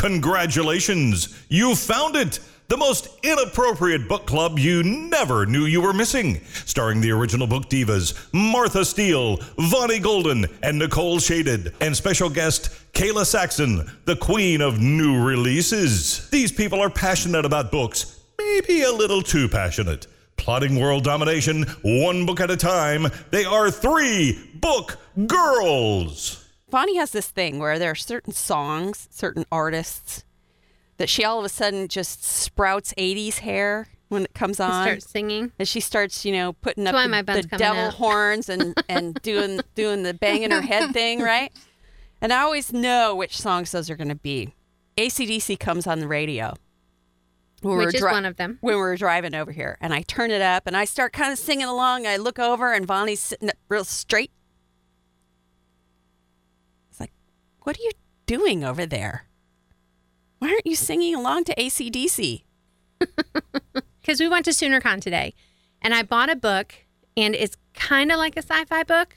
Congratulations, you found it! The most inappropriate book club you never knew you were missing. Starring the original book divas, Martha Steele, Vonnie Golden, and Nicole Shaded. And special guest, Kayla Saxon, the queen of new releases. These people are passionate about books, maybe a little too passionate. Plotting world domination, one book at a time. They are Three Book Girls. Vonnie has this thing where there are certain songs, certain artists, that she all of a sudden just sprouts 80s hair when it comes on. She starts singing. And she starts, you know, putting up the devil out. Horns and doing the banging her head thing, right? And I always know which songs those are going to be. AC/DC comes on the radio. Which is one of them. When we were driving over here. And I turn it up and I start kind of singing along. I look over and Vonnie's sitting up real straight. It's like, what are you doing over there? Why aren't you singing along to AC/DC? Because we went to SoonerCon today, and I bought a book, and it's kind of like a sci-fi book,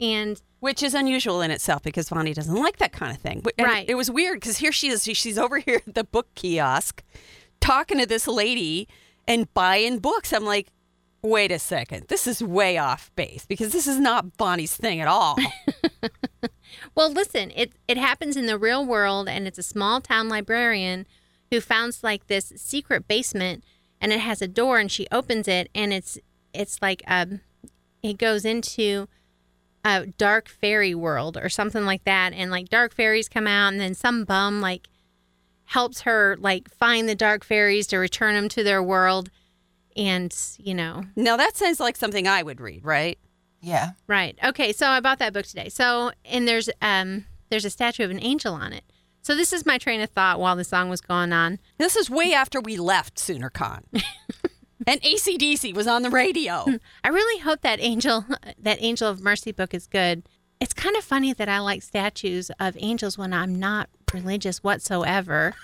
and which is unusual in itself because Vonnie doesn't like that kind of thing. And right? It was weird because here she is; she's over here at the book kiosk, talking to this lady and buying books. I'm like, wait a second, this is way off base because this is not Vonnie's thing at all. Well, listen, it happens in the real world, and it's a small town librarian who founds like this secret basement, and it has a door, and she opens it, and it's like it goes into a dark fairy world or something like that, and like dark fairies come out, and then some bum like helps her like find the dark fairies to return them to their world, and you know. Now that sounds like something I would read, right? Yeah. Right. Okay. So I bought that book today. So, and there's a statue of an angel on it. So this is my train of thought while the song was going on. This is way after we left SoonerCon. And AC/DC was on the radio. I really hope that Angel of Mercy book is good. It's kind of funny that I like statues of angels when I'm not religious whatsoever.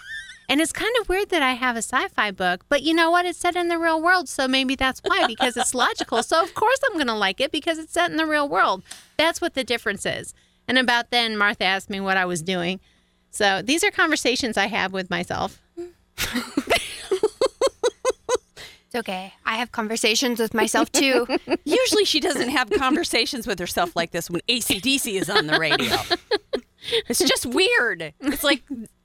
And it's kind of weird that I have a sci-fi book, but you know what? It's set in the real world, so maybe that's why, because it's logical. So, of course, I'm going to like it because it's set in the real world. That's what the difference is. And about then, Martha asked me what I was doing. So these are conversations I have with myself. It's okay. I have conversations with myself, too. Usually she doesn't have conversations with herself like this when AC/DC is on the radio. It's just weird. It's like,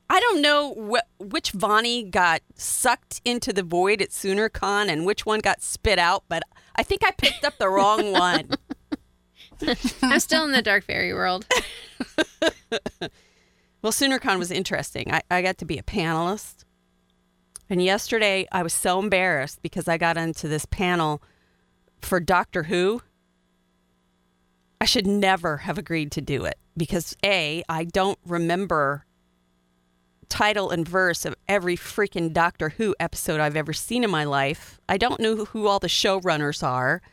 I don't know which Vonnie got sucked into the void at SoonerCon and which one got spit out, but I think I picked up the wrong one. I'm still in the dark fairy world. Well, SoonerCon was interesting. I got to be a panelist. And yesterday, I was so embarrassed because I got into this panel for Doctor Who. I should never have agreed to do it because, A, I don't remember title and verse of every freaking Doctor Who episode I've ever seen in my life. I don't know who all the showrunners are.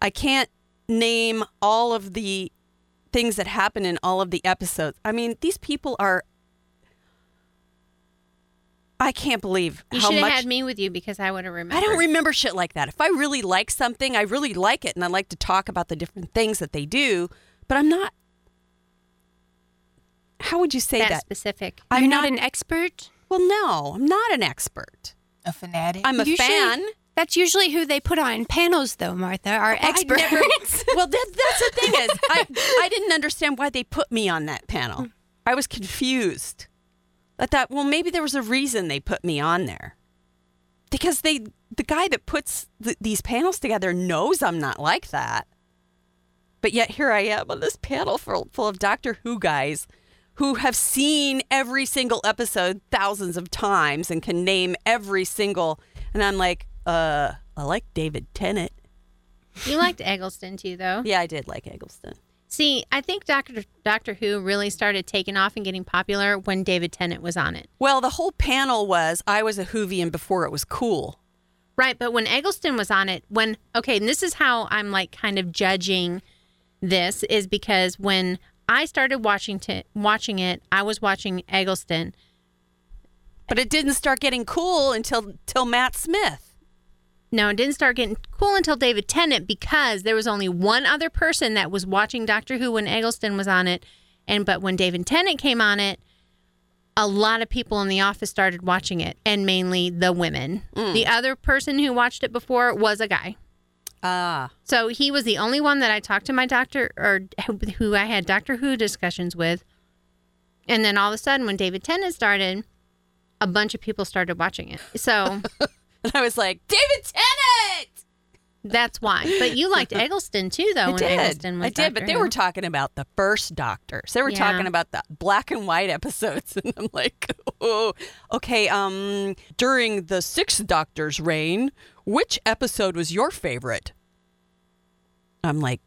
I can't name all of the things that happen in all of the episodes. I mean, these people are... I can't believe how much... You should have had me with you because I would have remembered. I don't remember shit like that. If I really like something, I really like it, and I like to talk about the different things that they do, but I'm not... How would you say that? Specific. I'm not an expert? Well, no, I'm not an expert. A fanatic? I'm a fan. That's usually who they put on panels, though, Martha, are experts. Well, that's the thing is, I didn't understand why they put me on that panel. I was confused. I thought, well, maybe there was a reason they put me on there. Because the guy that puts these panels together knows I'm not like that. But yet here I am on this panel full of Doctor Who guys who have seen every single episode thousands of times and can name every single. And I'm like, I like David Tennant. You liked Eccleston too, though. Yeah, I did like Eccleston. See, I think Doctor Who really started taking off and getting popular when David Tennant was on it. Well, the whole panel was, I was a Whovian before it was cool. Right, but when Eccleston was on it, and this is how I'm like kind of judging this, is because when I started watching it. I was watching Eccleston, but it didn't start getting cool until Matt Smith. No, it didn't start getting cool until David Tennant, because there was only one other person that was watching Doctor Who when Eccleston was on it, but when David Tennant came on it, a lot of people in the office started watching it, and mainly the women. Mm. The other person who watched it before was a guy. So he was the only one that I talked to my doctor, or who I had Doctor Who discussions with. And then all of a sudden, when David Tennant started, a bunch of people started watching it. So and I was like, David Tennant! That's why. But you liked Eccleston, too, though. I did, but they were talking about the first Doctor. So they were talking about the black and white episodes. And I'm like, oh, okay, during the Sixth Doctor's reign, which episode was your favorite? I'm like,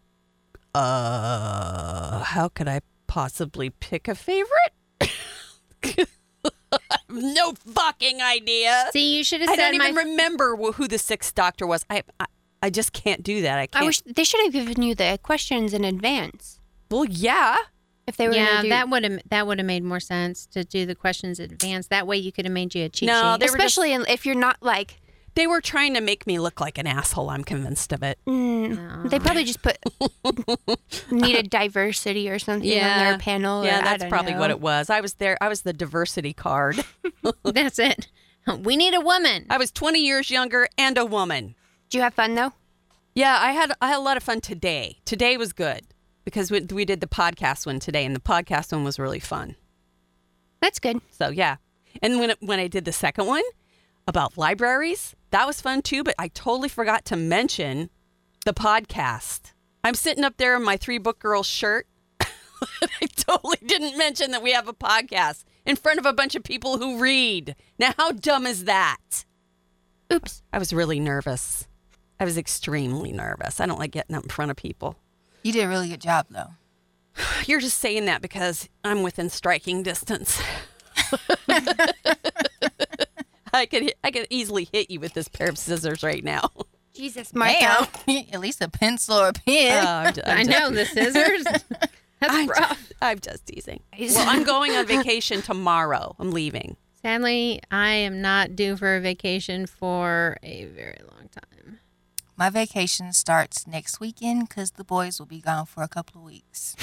how could I possibly pick a favorite? No fucking idea. See, you should have said I don't even remember who the Sixth Doctor was. I just can't do that. I can't. I wish they should have given you the questions in advance. Well, yeah. If they were that would have made more sense to do the questions in advance. That way you could have made you a cheat sheet. Especially if you're not like... They were trying to make me look like an asshole. I'm convinced of it. Mm, no. They probably just needed diversity or something on their panel. Yeah, that's probably what it was. I was there. I was the diversity card. That's it. We need a woman. I was 20 years younger and a woman. Did you have fun, though? Yeah, I had a lot of fun today. Today was good because we did the podcast one today, and the podcast one was really fun. That's good. So, yeah. And when I did the second one about libraries, that was fun, too, but I totally forgot to mention the podcast. I'm sitting up there in my Three Book Girls shirt. I totally didn't mention that we have a podcast in front of a bunch of people who read. Now, how dumb is that? Oops. I was really nervous. I was extremely nervous. I don't like getting up in front of people. You did a really good job, though. You're just saying that because I'm within striking distance. I could easily hit you with this pair of scissors right now. Jesus, Michael. At least a pencil or a pen. I know, the scissors. I'm just teasing. Well, I'm going on vacation tomorrow. I'm leaving. Sadly, I am not due for a vacation for a very long time. My vacation starts next weekend because the boys will be gone for a couple of weeks.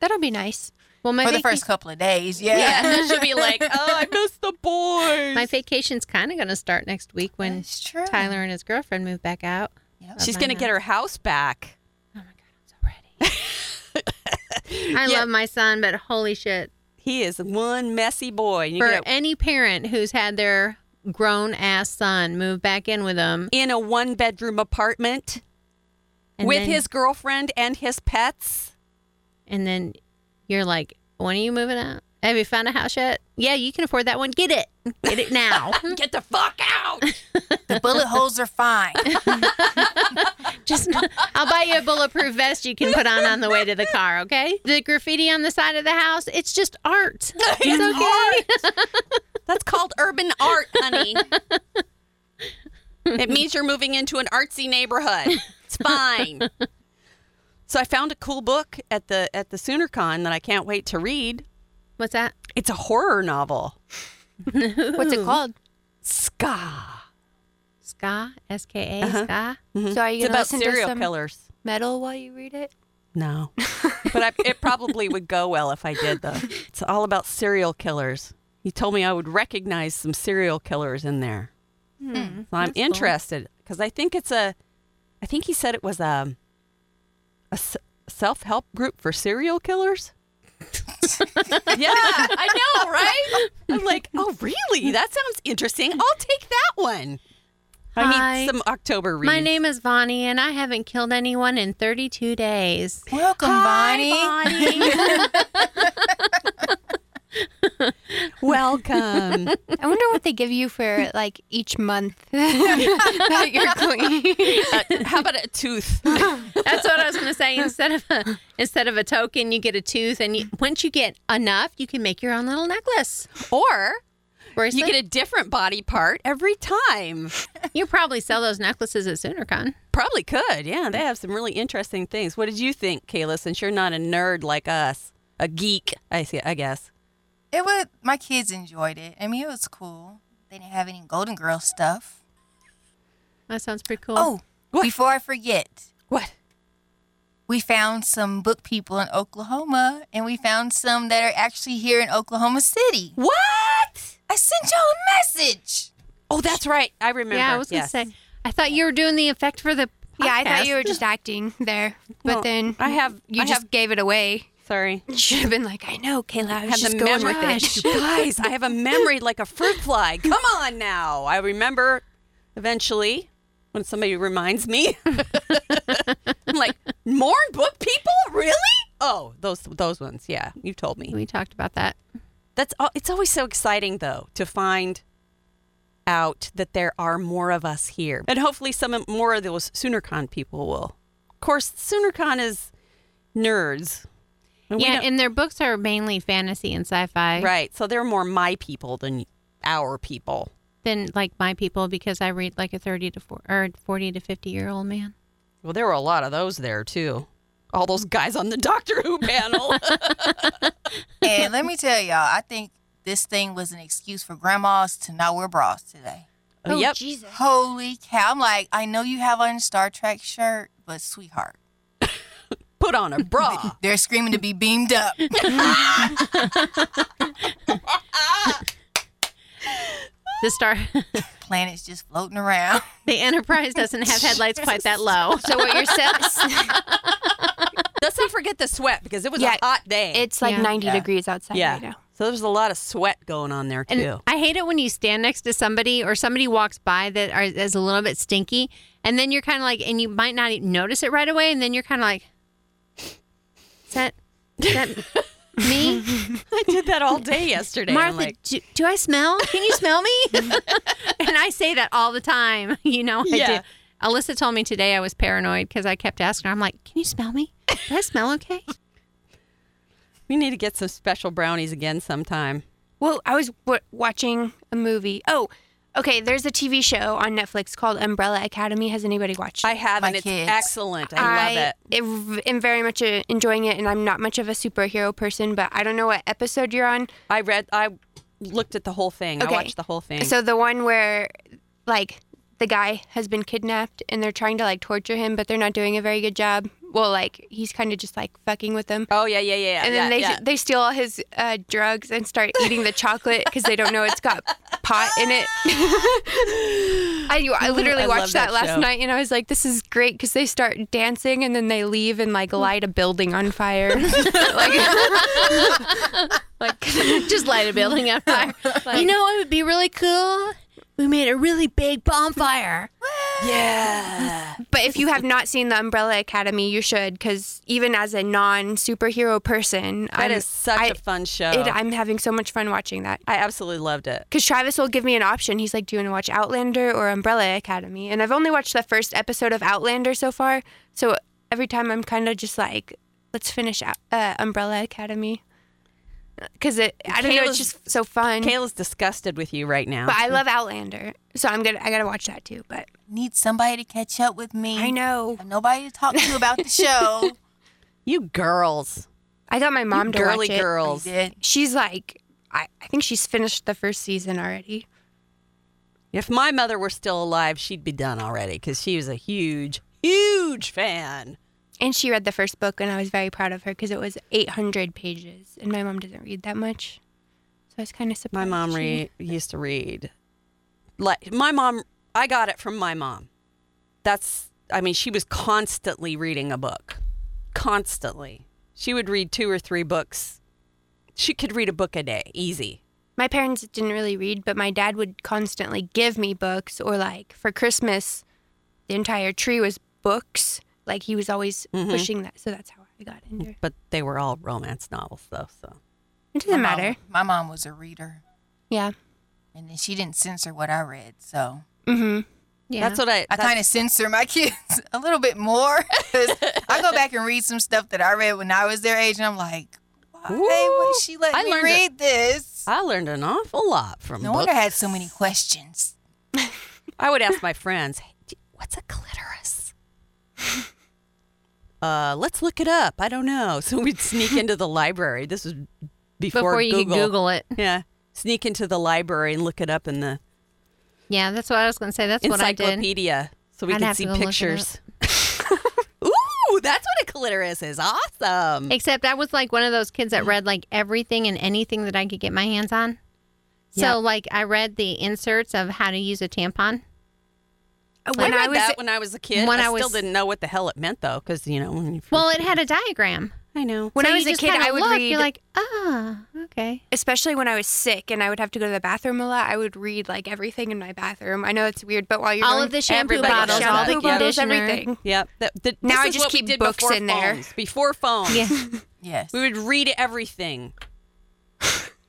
That'll be nice. Well, the first couple of days, yeah. She'll be like, I miss the boys. My vacation's kind of going to start next week when Tyler and his girlfriend move back out. Yep. She's going to get her house back. Oh, my God, I'm so ready. I love my son, but holy shit. He is one messy boy. Any parent who's had their grown-ass son move back in with them. In a one-bedroom apartment with his girlfriend and his pets. And then you're like, when are you moving out? Have you found a house yet? Yeah, you can afford that one. Get it. Get it now. Get the fuck out. The bullet holes are fine. I'll buy you a bulletproof vest you can put on the way to the car, okay? The graffiti on the side of the house, it's just art. It's okay. Art. That's called urban art, honey. It means you're moving into an artsy neighborhood. It's fine. So I found a cool book at the SoonerCon that I can't wait to read. What's that? It's a horror novel. What's it called? Ska. S-K-A. Uh-huh. Ska. Mm-hmm. So are you going to listen to some killers metal while you read it? No. But it probably would go well if I did, though. It's all about serial killers. You told me I would recognize some serial killers in there. Mm. So I'm interested because I think I think he said it was a self-help group for serial killers. Yeah, I know, right? I'm like, oh, really? That sounds interesting. I'll take that one. I need some October reads. My name is Vonnie, and I haven't killed anyone in 32 days. Welcome, Vonnie. Welcome. I wonder what they give you for, like, each month that you're clean. How about a tooth? That's what I was going to say. Instead of a token, you get a tooth. And once you get enough, you can make your own little necklace. Or... you get a different body part every time. You probably sell those necklaces at SoonerCon. Probably could. Yeah, they have some really interesting things. What did you think, Kayla, since you're not a nerd like us? A geek, I guess. My kids enjoyed it. I mean, it was cool. They didn't have any Golden Girl stuff. That sounds pretty cool. Oh, what? Before I forget. What? We found some book people in Oklahoma, and we found some that are actually here in Oklahoma City. What? I sent y'all a message. Oh, that's right. I remember. Yeah, I was going to say. I thought you were doing the effect for the podcast. Yeah, I thought you were just acting there, but well, then you gave it away. Sorry. You should have been like, I know, Kayla, I was just going with it. Guys, I have a memory like a fruit fly. Come on now. I remember eventually when somebody reminds me. I'm like, more book people? Really? Oh, those ones. Yeah, you told me. We talked about that. That's all. It's always so exciting, though, to find out that there are more of us here. And hopefully some more of those SoonerCon people will. Of course, SoonerCon is nerds. Yeah, and their books are mainly fantasy and sci-fi. Right. So they're more my people than our people. Than like my people, because I read like a 40 to 50-year-old man. Well, there were a lot of those there, too. All those guys on the Doctor Who panel. And let me tell y'all, I think this thing was an excuse for grandmas to not wear bras today. Oh, yep. Jesus. Holy cow. I'm like, I know you have on a Star Trek shirt, but sweetheart. Put on a bra. They're screaming to be beamed up. The star planet's just floating around. The Enterprise doesn't have headlights quite that low. So what you're saying? Let's not forget the sweat, because it was a hot day. It's like 90 degrees outside right now. So there's a lot of sweat going on there, too. And I hate it when you stand next to somebody or somebody walks by that is a little bit stinky, and then you're kind of like, and you might not even notice it right away, and then you're kind of like, is that me? I did that all day yesterday. Martha, like, do I smell? Can you smell me? And I say that all the time. You know, I do. Alyssa told me today I was paranoid because I kept asking her, I'm like, can you smell me? Do I smell okay? We need to get some special brownies again sometime. Well, I was watching a movie. Oh, okay. There's a TV show on Netflix called Umbrella Academy. Has anybody watched it? I have, and it's excellent. I love it. I'm very much enjoying it, and I'm not much of a superhero person, but I don't know what episode you're on. I looked at the whole thing. Okay. I watched the whole thing. So the one where, like, the guy has been kidnapped, and they're trying to, like, torture him, but they're not doing a very good job. Well, like, he's kind of just, like, fucking with them. Oh, yeah. And then they steal all his drugs and start eating the chocolate because they don't know it's got pot in it. I literally watched that last night, and I was like, this is great, because they start dancing, and then they leave and, like, light a building on fire. Just light a building on fire. Like, you know what would be really cool? We made a really big bonfire. Yeah. But if you have not seen The Umbrella Academy, you should, because even as a non-superhero person... That is such a fun show. I'm having so much fun watching that. I absolutely loved it. Because Travis will give me an option. He's like, do you want to watch Outlander or Umbrella Academy? And I've only watched the first episode of Outlander so far. So every time I'm kind of just like, let's finish Umbrella Academy. Because I don't know, it's just so fun. Kayla's disgusted with you right now. But I love Outlander, so I gotta watch that too. But need somebody to catch up with me. I know. Have nobody to talk to about the show. You girls. I got my mom to watch it. Girly girls. She's like, I think she's finished the first season already. If my mother were still alive, she'd be done already, because she was a huge fan. And she read the first book, and I was very proud of her because it was 800 pages, and my mom doesn't read that much, so I was kind of surprised. My mom used to read. Like my mom, I got it from my mom. She was constantly reading a book, constantly. She would read 2 or 3 books. She could read a book a day, easy. My parents didn't really read, but my dad would constantly give me books, or like for Christmas, the entire tree was books. Like, he was always pushing that, so that's how I got into it. But they were all romance novels, though, so. It doesn't matter. My mom was a reader. Yeah. And then she didn't censor what I read, so. Mm-hmm. Yeah. That's what I kind of censor my kids a little bit more. I go back and read some stuff that I read when I was their age, and I'm like, why would she let me read this? I learned an awful lot from books. No wonder I had so many questions. I would ask my friends, hey, what's a clitoris? Let's look it up. I don't know. So we'd sneak into the library. This was before you could Google it. Yeah. Sneak into the library and look it up in the... Yeah, that's what I was going to say. That's what I did. Encyclopedia. So we could see pictures. Ooh, that's what a clitoris is awesome. Except I was like one of those kids that read like everything and anything that I could get my hands on. Yeah. So like I read the inserts of how to use a tampon. I read that when I was a kid. I still didn't know what the hell it meant though, because you know. Well, it had a diagram. I know. When I was a kid, I would read. You're like, okay. Especially when I was sick and I would have to go to the bathroom a lot, I would read like everything in my bathroom. I know it's weird, but while you're all of the shampoo bottles, all the conditioner, everything. Yep. Now I just keep books in there. Before phones. Yeah. Yes. We would read everything.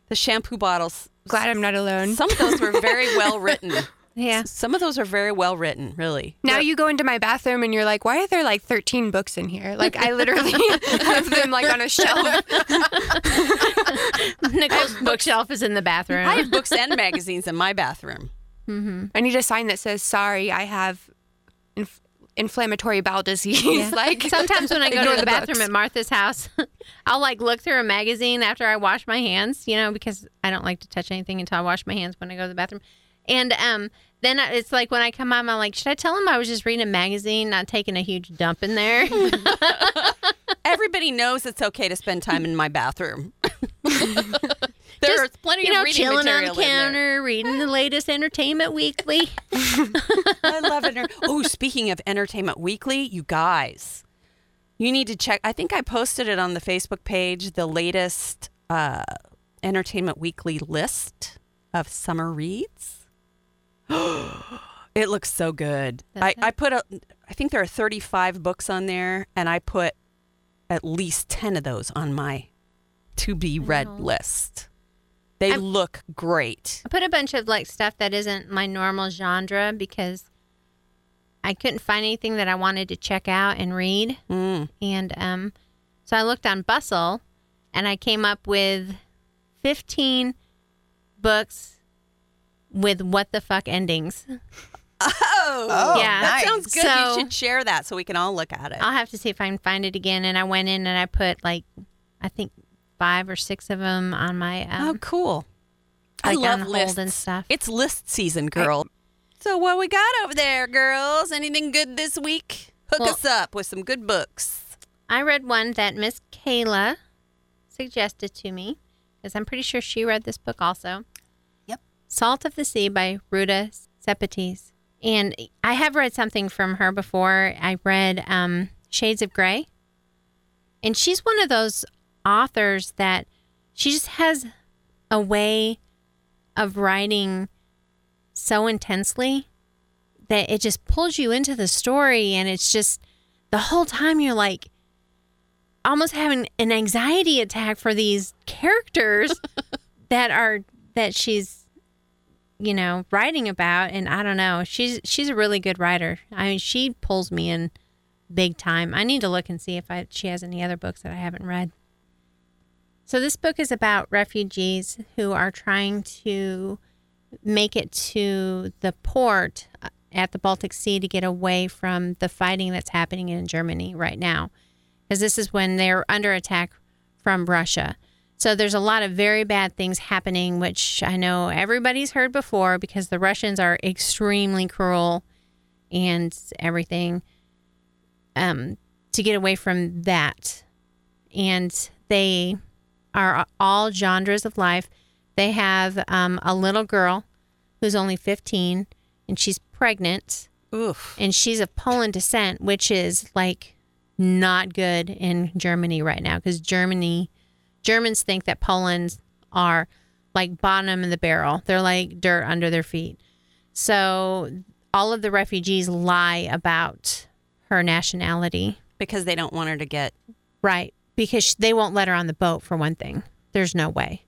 The shampoo bottles. Glad I'm not alone. Some of those were very well written. Yeah. Some of those are very well written, really. Now you go into my bathroom and you're like, why are there like 13 books in here? Like I literally have them like on a shelf. Nicole's bookshelf is in the bathroom. I have books and magazines in my bathroom. Mm-hmm. I need a sign that says, sorry, I have inflammatory bowel disease. Yeah. Like sometimes when I go to the bathroom at Martha's house, I'll like look through a magazine after I wash my hands, you know, because I don't like to touch anything until I wash my hands when I go to the bathroom. And then it's like when I come home, I'm like, should I tell him I was just reading a magazine, not taking a huge dump in there? Everybody knows it's okay to spend time in my bathroom. There's plenty of reading material in there. Chilling on the counter, reading the latest Entertainment Weekly. I love it. Oh, speaking of Entertainment Weekly, you guys, you need to check. I think I posted it on the Facebook page, the latest Entertainment Weekly list of summer reads. It looks so good. I think there are 35 books on there, and I put at least 10 of those on my to-be read list. They look great. I put a bunch of like stuff that isn't my normal genre because I couldn't find anything that I wanted to check out and read. And so I looked on Bustle, and I came up with 15 books with what the fuck endings. Oh yeah. That sounds good. So, you should share that so we can all look at it. I'll have to see if I can find it again. And I went in and I put like, I think 5 or 6 of them on my. Oh, cool. Like I love lists and stuff. It's list season, girl. So what we got over there, girls? Anything good this week? Hook us up with some good books. I read one that Miss Kayla suggested to me because I'm pretty sure she read this book also. Salt of the Sea by Ruta Sepetys. And I have read something from her before. I read Shades of Grey. And she's one of those authors that she just has a way of writing so intensely that it just pulls you into the story. And it's just the whole time you're like almost having an anxiety attack for these characters that she's, you know, writing about. And I don't know, she's a really good writer. I mean, she pulls me in big time. I need to look and see if she has any other books that I haven't read. So this book is about refugees who are trying to make it to the port at the Baltic Sea to get away from the fighting that's happening in Germany right now, because this is when they're under attack from Russia. So there's a lot of very bad things happening, which I know everybody's heard before because the Russians are extremely cruel and everything, to get away from that. And they are all genres of life. They have a little girl who's only 15 and she's pregnant. Oof. And she's of Polish descent, which is like not good in Germany right now because Germans think that Poles are like bottom in the barrel. They're like dirt under their feet. So all of the refugees lie about her nationality. Because they don't want her to get... Right. Because they won't let her on the boat, for one thing. There's no way.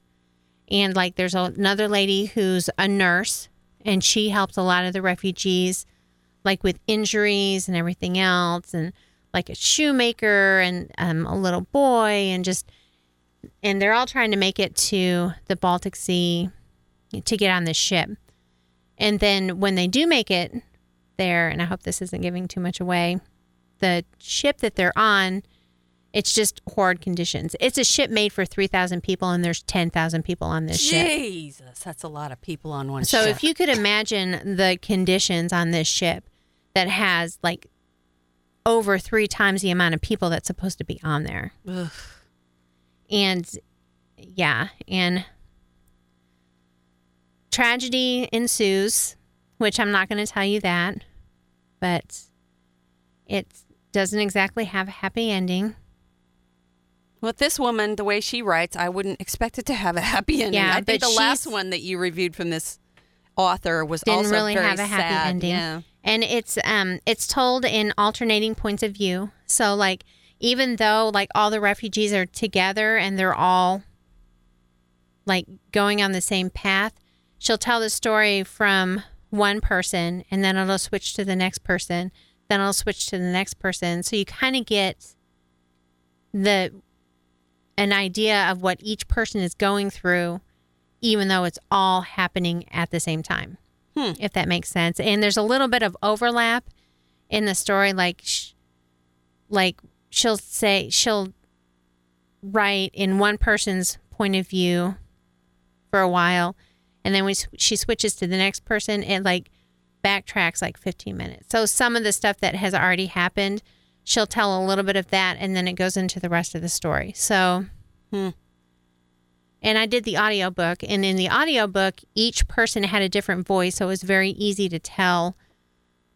And like there's another lady who's a nurse, and she helps a lot of the refugees like with injuries and everything else. And like a shoemaker and a little boy and just... And they're all trying to make it to the Baltic Sea to get on this ship. And then when they do make it there, and I hope this isn't giving too much away, the ship that they're on, it's just horrid conditions. It's a ship made for 3,000 people, and there's 10,000 people on this ship. Jesus, that's a lot of people on one ship. So if you could imagine the conditions on this ship that has like over 3 times the amount of people that's supposed to be on there. Ugh. And yeah, and tragedy ensues, which I'm not going to tell you that, but it doesn't exactly have a happy ending. With this woman, the way she writes, I wouldn't expect it to have a happy ending. Yeah, I think the last one that you reviewed from this author was also very sad. Didn't really have a happy ending. Yeah. And it's told in alternating points of view. So, like, even though, like, all the refugees are together and they're all, like, going on the same path, she'll tell the story from one person, and then it'll switch to the next person, then it'll switch to the next person. So you kind of get an idea of what each person is going through, even though it's all happening at the same time, if that makes sense. And there's a little bit of overlap in the story. Like, she'll write in one person's point of view for a while, and then she switches to the next person and, like, backtracks like 15 minutes. So some of the stuff that has already happened, she'll tell a little bit of that, and then it goes into the rest of the story. So, and I did the audiobook, and in the audiobook, each person had a different voice, so it was very easy to tell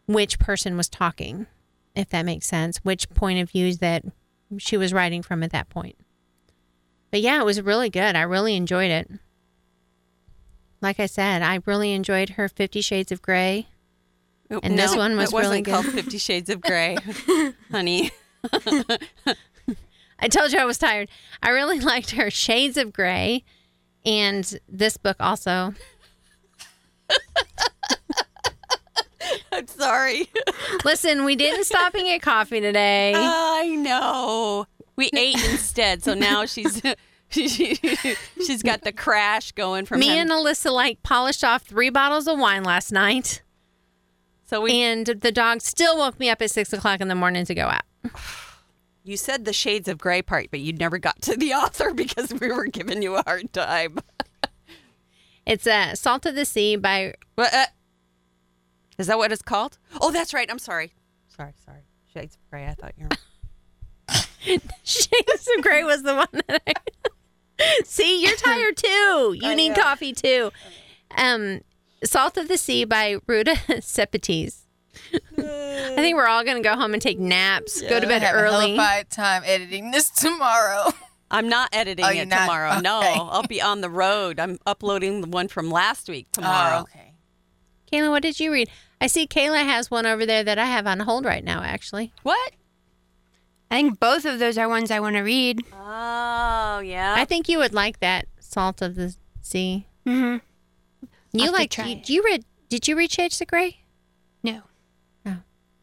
which person was talking, if that makes sense, which point of view that she was writing from at that point. But yeah, it was really good. I really enjoyed it. Like I said, I really enjoyed her 50 Shades of Grey. And no, this one was really good. It wasn't called 50 Shades of Grey, honey. I told you I was tired. I really liked her Shades of Grey and this book also. I'm sorry. Listen, we didn't stop and get coffee today. I know. We ate instead, so now she's... She's got the crash going from me and Alyssa, like, polished off 3 bottles of wine last night. And the dog still woke me up at 6:00 in the morning to go out. You said the Shades of Grey part, but you never got to the author because we were giving you a hard time. It's Salt of the Sea by... is that what it's called? Oh, that's right. I'm sorry. Sorry. Shades of Grey. I thought you were... Shades of Grey was the one that I... See, you're tired too. You need coffee too. Salt of the Sea by Ruta Sepetys. I think we're all going to go home and take naps, go to bed early. I have time editing this tomorrow. I'm not editing it tomorrow. Okay. No, I'll be on the road. I'm uploading the one from last week tomorrow. Oh, okay. Kayla, what did you read? I see Kayla has one over there that I have on hold right now, actually. What? I think both of those are ones I want to read. Oh, yeah. I think you would like that Salt of the Sea. Mm-hmm. Did you read Shades of Grey? No. Oh.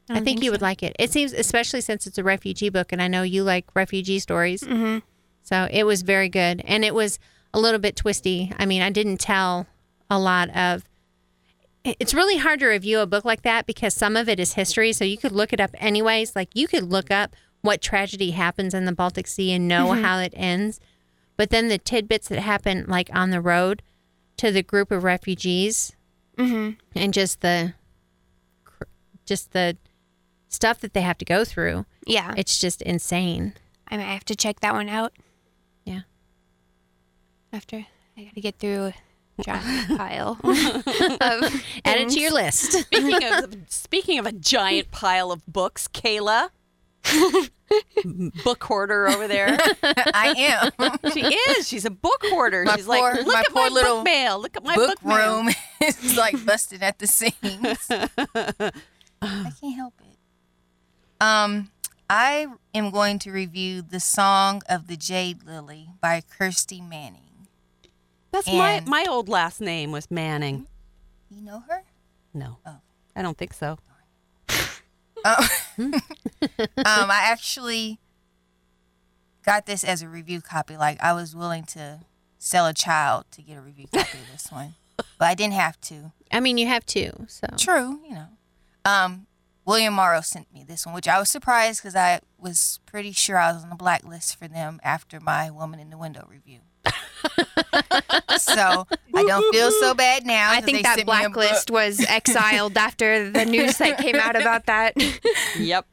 I think you would like it. It seems, especially since it's a refugee book, and I know you like refugee stories. Mm-hmm. So it was very good. And it was a little bit twisty. I mean, I didn't tell a lot of... It's really hard to review a book like that because some of it is history, so you could look it up anyways. Like, you could look up what tragedy happens in the Baltic Sea and know how it ends. But then the tidbits that happen, like, on the road to the group of refugees and just the stuff that they have to go through. Yeah. It's just insane. I might have to check that one out. Yeah. After I got to get through a giant pile of add it to your list. Speaking of a giant pile of books, Kayla... book hoarder over there. I am. She is. She's a book hoarder. She's like, look at my book mail. Look at my book room. It's like busted at the seams. I can't help it. I am going to review The Song of the Jade Lily by Kirsty Manning. That's my old last name was Manning. You know her? No. Oh. I don't think so. I actually got this as a review copy. Like, I was willing to sell a child to get a review copy of this one, but I didn't have to. I mean, you have two, so true. You know, William Morrow sent me this one, which I was surprised because I was pretty sure I was on the blacklist for them after my Woman in the Window review. So I don't feel so bad now. I think that blacklist was exiled after the news that came out about that. Yep.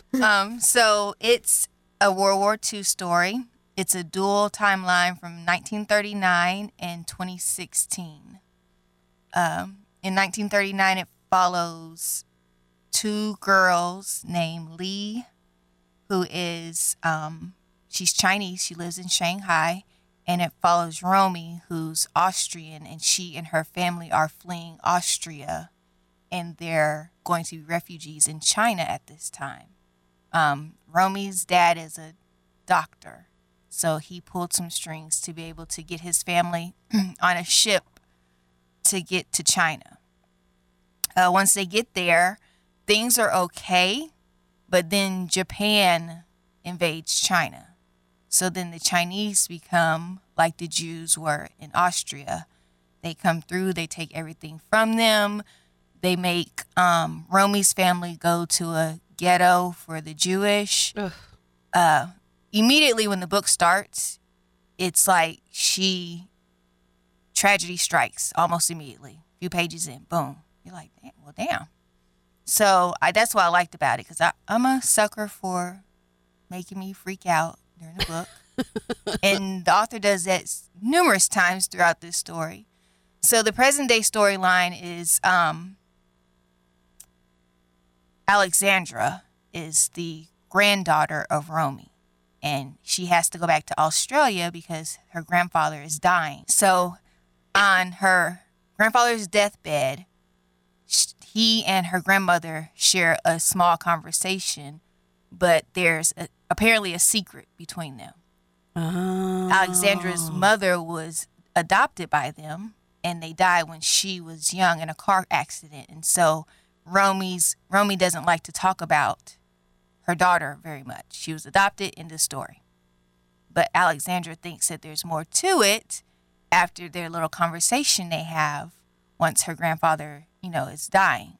So it's a World War II story. It's a dual timeline from 1939 and 2016. In 1939, it follows two girls named Lee, who is, she's Chinese. She lives in Shanghai. And it follows Romy, who's Austrian, and she and her family are fleeing Austria, and they're going to be refugees in China at this time. Romy's dad is a doctor, so he pulled some strings to be able to get his family on a ship to get to China. Once they get there, things are okay, but then Japan invades China. So then the Chinese become like the Jews were in Austria. They come through. They take everything from them. They make Romy's family go to a ghetto for the Jewish. Immediately when the book starts, it's like tragedy strikes almost immediately. A few pages in, boom. You're like, well, damn. So that's what I liked about it, because I'm a sucker for making me freak out during the book. And the author does that numerous times throughout this story. So the present day storyline is Alexandra is the granddaughter of Romy, and she has to go back to Australia because her grandfather is dying. So on her grandfather's deathbed, he and her grandmother share a small conversation, but there's apparently a secret between them. Oh. Alexandra's mother was adopted by them, and they died when she was young in a car accident. And so Romy doesn't like to talk about her daughter very much. She was adopted in the story. But Alexandra thinks that there's more to it after their little conversation they have once her grandfather, is dying.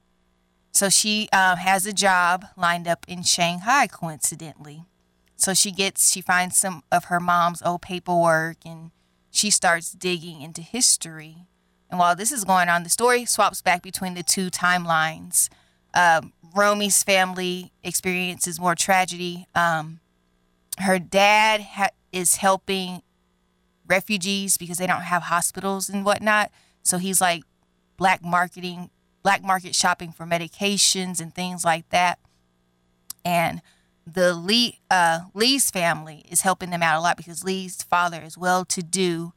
So she has a job lined up in Shanghai, coincidentally. So she finds some of her mom's old paperwork, and she starts digging into history. And while this is going on, the story swaps back between the two timelines. Romy's family experiences more tragedy. Her dad is helping refugees because they don't have hospitals and whatnot. So he's like black market shopping for medications and things like that. And the Lee's family is helping them out a lot because Lee's father is well-to-do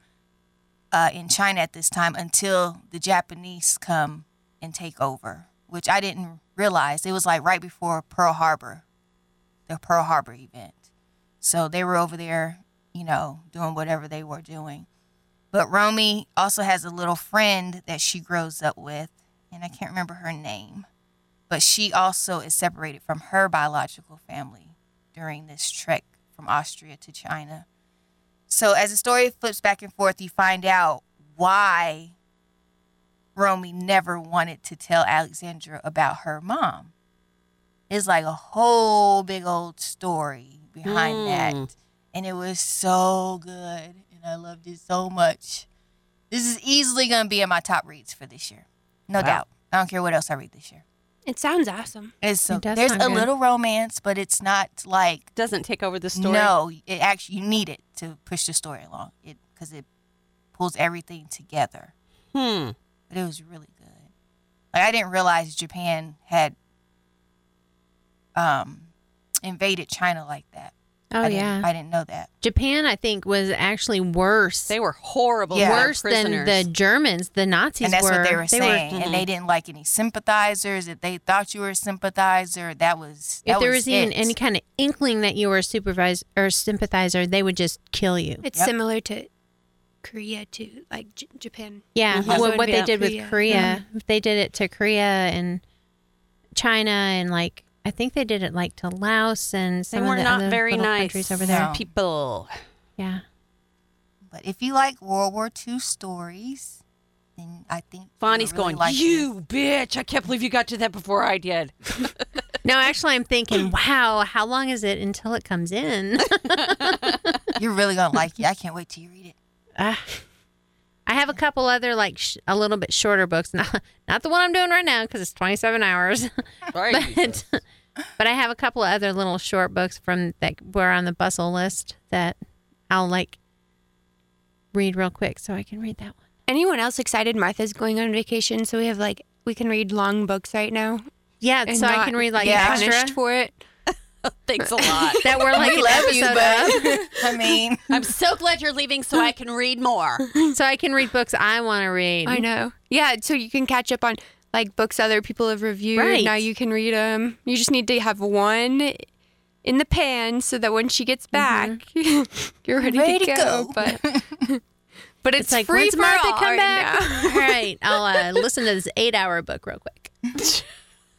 in China at this time until the Japanese come and take over, which I didn't realize. It was like right before the Pearl Harbor event. So they were over there, doing whatever they were doing. But Romy also has a little friend that she grows up with, and I can't remember her name, but she also is separated from her biological family during this trek from Austria to China. So as the story flips back and forth, you find out why Romy never wanted to tell Alexandra about her mom. It's like a whole big old story behind that, and it was so good, and I loved it so much. This is easily going to be in my top reads for this year. No doubt. I don't care what else I read this year. It sounds awesome. There's a little romance, but it's not like... Doesn't take over the story? No. It actually, you need it to push the story along because it pulls everything together. But it was really good. Like, I didn't realize Japan had invaded China like that. Oh, I didn't know that. Japan, I think, was actually worse. They were horrible. Yeah. Worse than the Germans, the Nazis were. And that's what they were saying. And they didn't like any sympathizers. If they thought you were a sympathizer, if there was even any kind of inkling that you were a supervisor or sympathizer, they would just kill you. It's similar to Korea, too, like Japan. Yeah, what they did with Korea. Mm-hmm. They did it to Korea and China and, like, I think they did it like to Laos and some of the other little countries over there. People. Yeah. But if you like World War II stories, then I think Vonnie's really going, you bitch, I can't believe you got to that before I did. No, actually I'm thinking, wow, how long is it until it comes in? You're really going to like it. I can't wait till you read it. I have a couple other, like, a little bit shorter books. Not the one I'm doing right now because it's 27 hours. But I have a couple of other little short books from that were on the bustle list that I'll, like, read real quick so I can read that one. Anyone else excited? Martha's going on vacation, so we have, like, we can read long books right now. Yeah, so I can read, like, extra for it. Thanks a lot. That we're like, we love you, bud. I mean, I'm so glad you're leaving so I can read more. So I can read books I want to read. I know. Yeah, so you can catch up on, like, books other people have reviewed. Right. Now you can read them. You just need to have one in the pan so that when she gets back, you're ready to go. But it's like, free for Martha all come back. Now. All right, I'll listen to this 8-hour book real quick.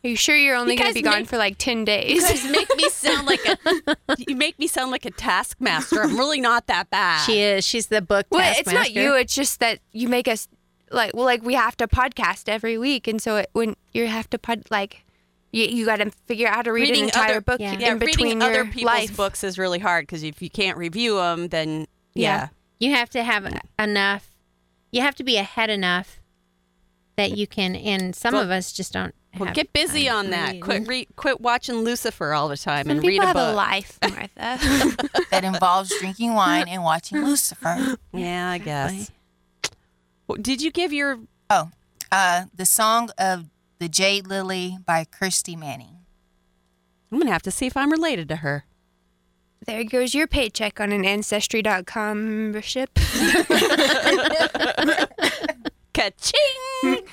Are you sure you're only going to be gone for like 10 days? You guys make me sound like a taskmaster. I'm really not that bad. She is. She's the book taskmaster. Well, it's not you. It's just that you make us like we have to podcast every week, and so when you have to you got to figure out how to read an entire book in between your life. Reading other people's books is really hard because if you can't review them, then you have to have enough. You have to be ahead enough that you can. And some of us just don't. Well, get busy on that. Quit watching Lucifer all the time and read a book. People have a life, Martha, that involves drinking wine and watching Lucifer. Yeah, I guess. Well, did you give your The Song of the Jade Lily by Kirsty Manning? I'm gonna have to see if I'm related to her. There goes your paycheck on an Ancestry.com membership. Ka-ching!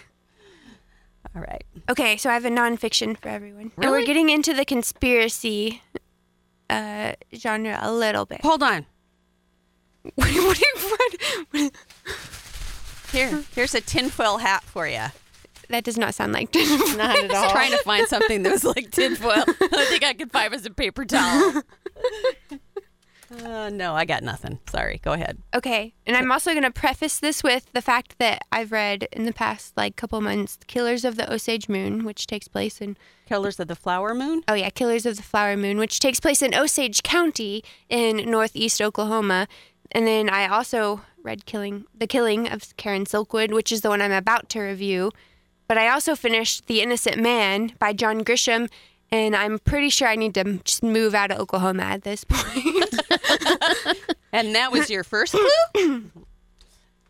All right. Okay, so I have a nonfiction for everyone. Really? And we're getting into the conspiracy genre a little bit. Hold on. What? Here's a tinfoil hat for you. That does not sound like tinfoil. Not at all. I was trying to find something that was like tinfoil. I think I could find us a paper towel. No, I got nothing. Sorry. Go ahead. Okay. And I'm also going to preface this with the fact that I've read in the past couple months Killers of the Osage Moon, which takes place in... Killers of the Flower Moon? Oh, yeah. Killers of the Flower Moon, which takes place in Osage County in northeast Oklahoma. And then I also read The Killing of Karen Silkwood, which is the one I'm about to review. But I also finished The Innocent Man by John Grisham. And I'm pretty sure I need to just move out of Oklahoma at this point. And that was your first clue?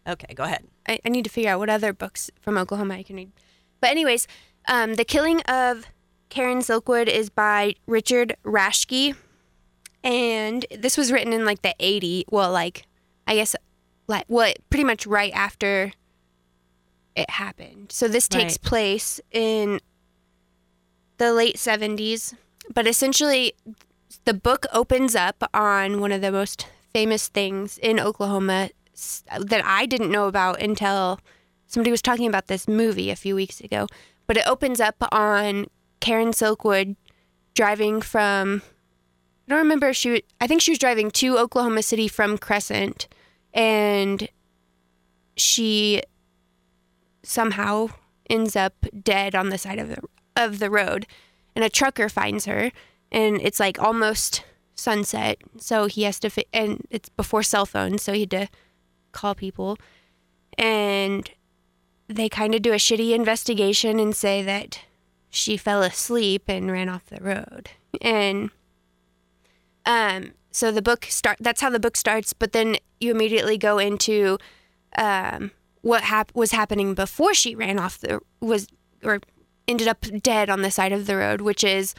Okay, go ahead. I need to figure out what other books from Oklahoma I can read. But anyways, The Killing of Karen Silkwood is by Richard Rashke. And this was written in the 80s. Well, pretty much right after it happened. So this takes place in... the late 70s, but essentially the book opens up on one of the most famous things in Oklahoma that I didn't know about until somebody was talking about this movie a few weeks ago. But it opens up on Karen Silkwood driving from, I don't remember, I think she was driving to Oklahoma City from Crescent, and she somehow ends up dead on the side of the road, and a trucker finds her, and it's almost sunset, so he has to and it's before cell phones, so he had to call people, and they kind of do a shitty investigation and say that she fell asleep and ran off the road, and so the book that's how the book starts. But then you immediately go into what was happening before she ran off ended up dead on the side of the road, which is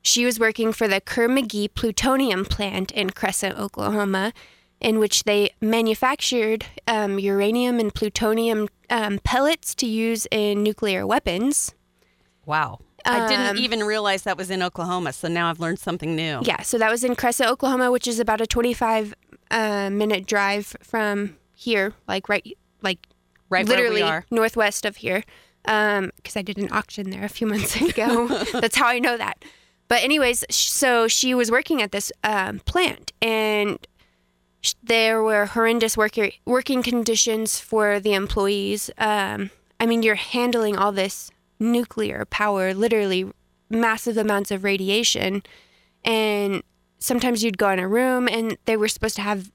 she was working for the Kerr-McGee plutonium plant in Crescent, Oklahoma, in which they manufactured uranium and plutonium pellets to use in nuclear weapons. Wow. I didn't even realize that was in Oklahoma, so now I've learned something new. Yeah, so that was in Crescent, Oklahoma, which is about a 25-minute drive from here, right literally where we are. Northwest of here. Because I did an auction there a few months ago. That's how I know that. But anyways, so she was working at this plant, and there were horrendous working conditions for the employees. You're handling all this nuclear power, literally massive amounts of radiation, and sometimes you'd go in a room, and they were supposed to have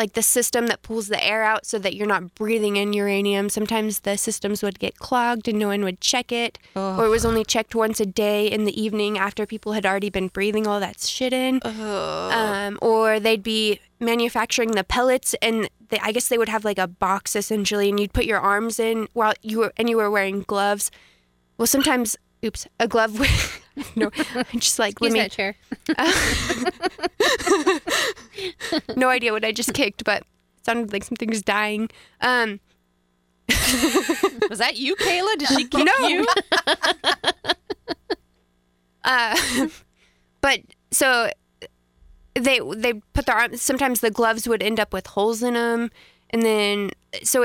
like the system that pulls the air out so that you're not breathing in uranium. Sometimes the systems would get clogged and no one would check it. Ugh. Or it was only checked once a day in the evening after people had already been breathing all that shit in. Or they'd be manufacturing the pellets, and I guess they would have like a box essentially, and you'd put your arms in while you were wearing gloves. Well, sometimes, a glove with... No, just like... Excuse that chair. No idea what I just kicked, but it sounded like something was dying. Was that you, Kayla? Did she kick you? But so they put their arms... Sometimes the gloves would end up with holes in them. And then... So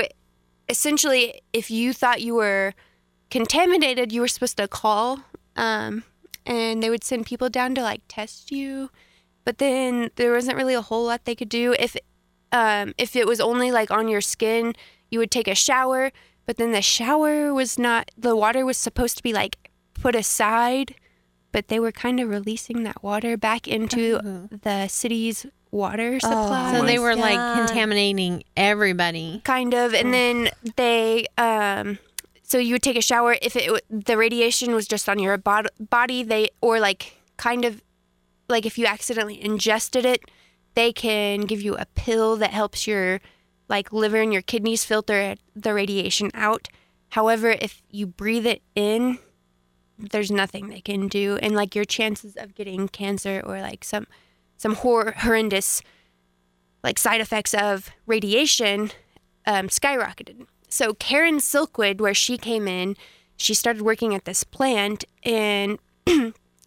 essentially, if you thought you were contaminated, you were supposed to call... and they would send people down to like test you, but then there wasn't really a whole lot they could do. If it was only like on your skin, you would take a shower, but then the shower was not, the water was supposed to be like put aside, but they were kind of releasing that water back into the city's water supply. So they were like contaminating everybody. Kind of. And then they, so you would take a shower. If the radiation was just on your body, if you accidentally ingested it, they can give you a pill that helps your like liver and your kidneys filter the radiation out. However, if you breathe it in, there's nothing they can do, and like your chances of getting cancer or like some horrendous like side effects of radiation skyrocketed. So Karen Silkwood, where she came in, she started working at this plant, and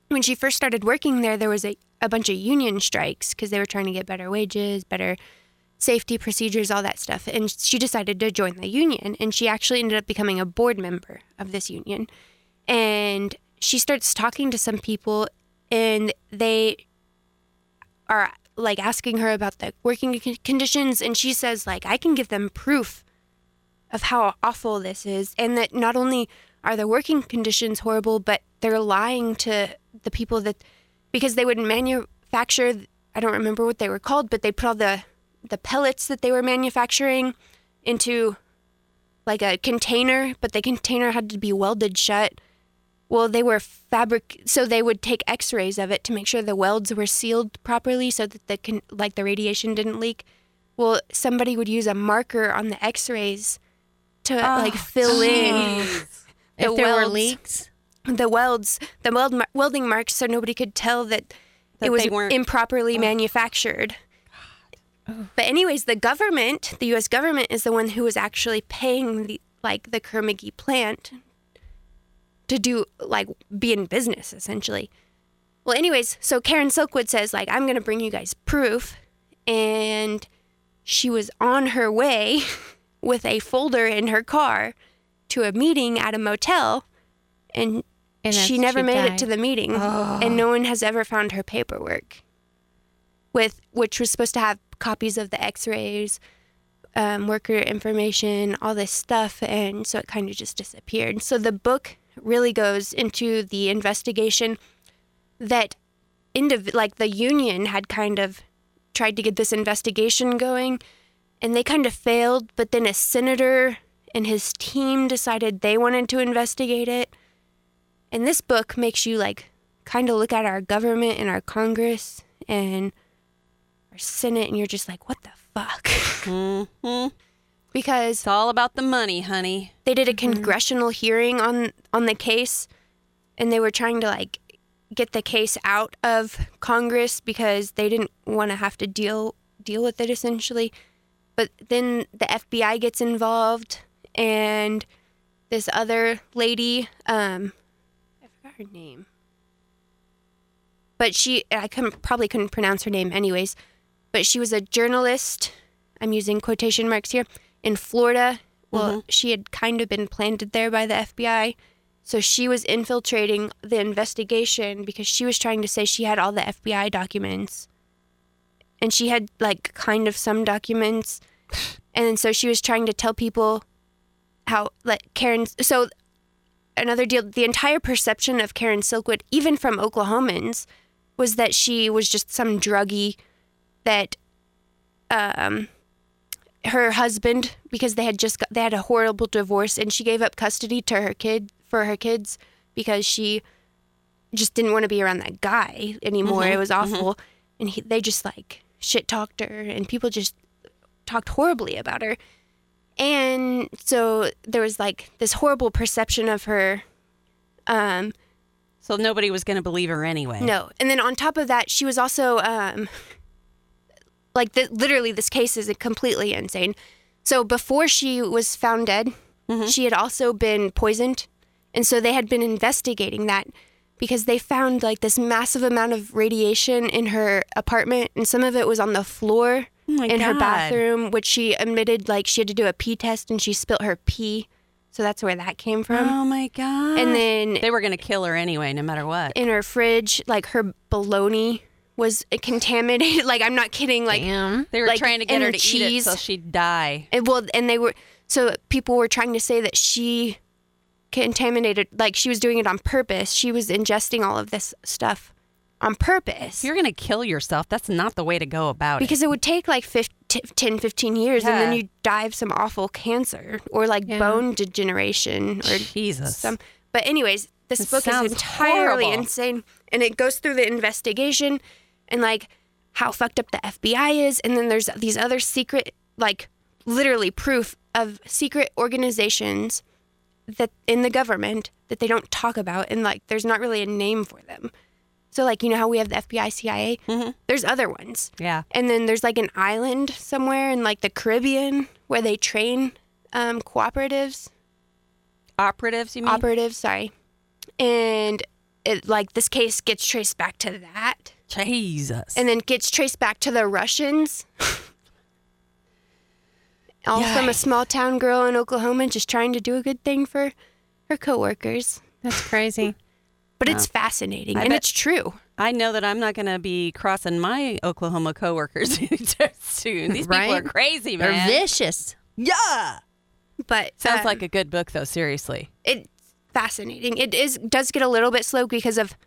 when she first started working there, there was a bunch of union strikes because they were trying to get better wages, better safety procedures, all that stuff, and she decided to join the union, and she actually ended up becoming a board member of this union, and she starts talking to some people, and they are, like, asking her about the working conditions, and she says, like, I can give them proof of how awful this is, and that not only are the working conditions horrible, but they're lying to the people that, because they would manufacture, I don't remember what they were called, but they put all the pellets that they were manufacturing into like a container, but the container had to be welded shut. Well, they were so they would take x-rays of it to make sure the welds were sealed properly so that the radiation didn't leak. Well, somebody would use a marker on the x-rays to fill in the welds, were leaks, the welding marks, so nobody could tell that it was improperly manufactured. But anyways, the U.S. government is the one who was actually paying the Kerr-McGee plant to be in business essentially. Well, anyways, so Karen Silkwood says like, I'm gonna bring you guys proof, and she was on her way with a folder in her car to a meeting at a motel, and she never made it to the meeting, and no one has ever found her paperwork, which was supposed to have copies of the x-rays, worker information, all this stuff, and so it kind of just disappeared. So the book really goes into the investigation that the union had kind of tried to get this investigation going, and they kind of failed, but then a senator and his team decided they wanted to investigate it. And this book makes you, like, kind of look at our government and our Congress and our Senate, and you're just like, what the fuck? Mm-hmm. Because... It's all about the money, honey. They did a congressional hearing on the case, and they were trying to, like, get the case out of Congress because they didn't want to have to deal with it, essentially. But then the FBI gets involved, and this other lady, I forgot her name, but I probably couldn't pronounce her name anyways, but she was a journalist, I'm using quotation marks here, in Florida. Well, she had kind of been planted there by the FBI, so she was infiltrating the investigation because she was trying to say she had all the FBI documents. And she had, like, kind of some documents. And so she was trying to tell people how, like, so another deal, the entire perception of Karen Silkwood, even from Oklahomans, was that she was just some druggie that her husband because they had a horrible divorce, and she gave up custody to her kid for her kids because she just didn't want to be around that guy anymore. Mm-hmm. It was awful. Mm-hmm. And they just like shit talked her, and people just talked horribly about her. And so there was like this horrible perception of her. So nobody was going to believe her anyway. No. And then on top of that, she was also literally this case is completely insane. So before she was found dead, mm-hmm. she had also been poisoned. And so they had been investigating that because they found like this massive amount of radiation in her apartment. And some of it was on the floor. Oh in God. Her bathroom, which she admitted, like, she had to do a pee test, and she spilt her pee. So that's where that came from. Oh, my God. And then... they were going to kill her anyway, no matter what. In her fridge, like, her bologna was contaminated. Like, I'm not kidding. Like, damn. They were like, trying to get her to cheese. Eat it so she'd die. And, well, and they were... so people were trying to say that she contaminated... like, she was doing it on purpose. She was ingesting all of this stuff. On purpose. If you're going to kill yourself, that's not the way to go about it. Because it would take like 10, 15 years, yeah. and then you'd die of some awful cancer or like yeah. bone degeneration. Or Jesus. Some, but anyways, this book is entirely horrible. Insane. And it goes through the investigation and like how fucked up the FBI is. And then there's these other secret, like literally proof of secret organizations that in the government that they don't talk about. And like there's not really a name for them. So, like, you know how we have the FBI, CIA? Mm-hmm. There's other ones. Yeah. And then there's, like, an island somewhere in, like, the Caribbean where they train cooperatives. Operatives, you mean? Operatives, sorry. And, it, like, this case gets traced back to that. Jesus. And then gets traced back to the Russians. All yikes. From a small-town girl in Oklahoma just trying to do a good thing for her coworkers. That's crazy. But it's fascinating, and it's true. I know that I'm not going to be crossing my Oklahoma coworkers soon. These right? people are crazy, man. They're vicious. Yeah. But sounds like a good book, though, seriously. It's fascinating. It does get a little bit slow because of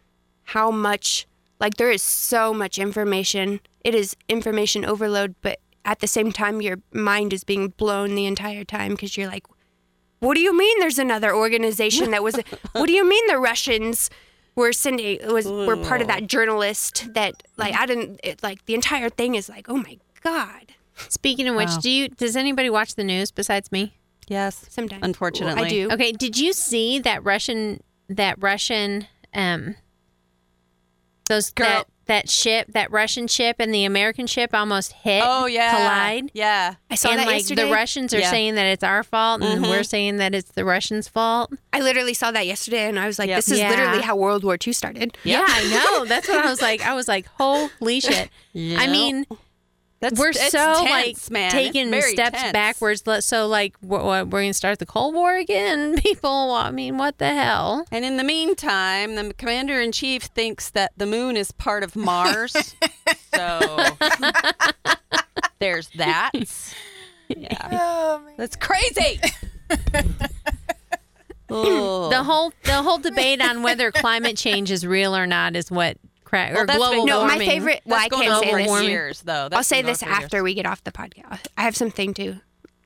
how much, like, there is so much information. It is information overload, but at the same time, your mind is being blown the entire time because you're like, what do you mean there's another organization that was... what do you mean the Russians were sending... were part of that journalist that... like, I didn't... it, like, the entire thing is like, oh, my God. Speaking of which, wow. Does anybody watch the news besides me? Yes. Sometimes. Unfortunately. Well, I do. Okay, did you see that Russian... those... girl. That Russian ship and the American ship almost hit, oh, yeah. collide. Yeah. I saw and that like yesterday. The Russians are yeah. saying that it's our fault, mm-hmm. and we're saying that it's the Russians' fault. I literally saw that yesterday, and I was like, yep. this is yeah. literally how World War II started. Yep. Yeah, I know. That's what I was like. I was like, holy shit. Yep. I mean, it's so tense, like man. Taking steps tense. Backwards. So like, we're going to start the Cold War again, people. I mean, what the hell? And in the meantime, the commander in chief thinks that the moon is part of Mars. So there's that. Yeah, oh, that's crazy. The whole debate on whether climate change is real or not is what. Right. Well, or global warming. No, my favorite... well, I can't say this. Years, though. I'll say this after years. We get off the podcast. I have something to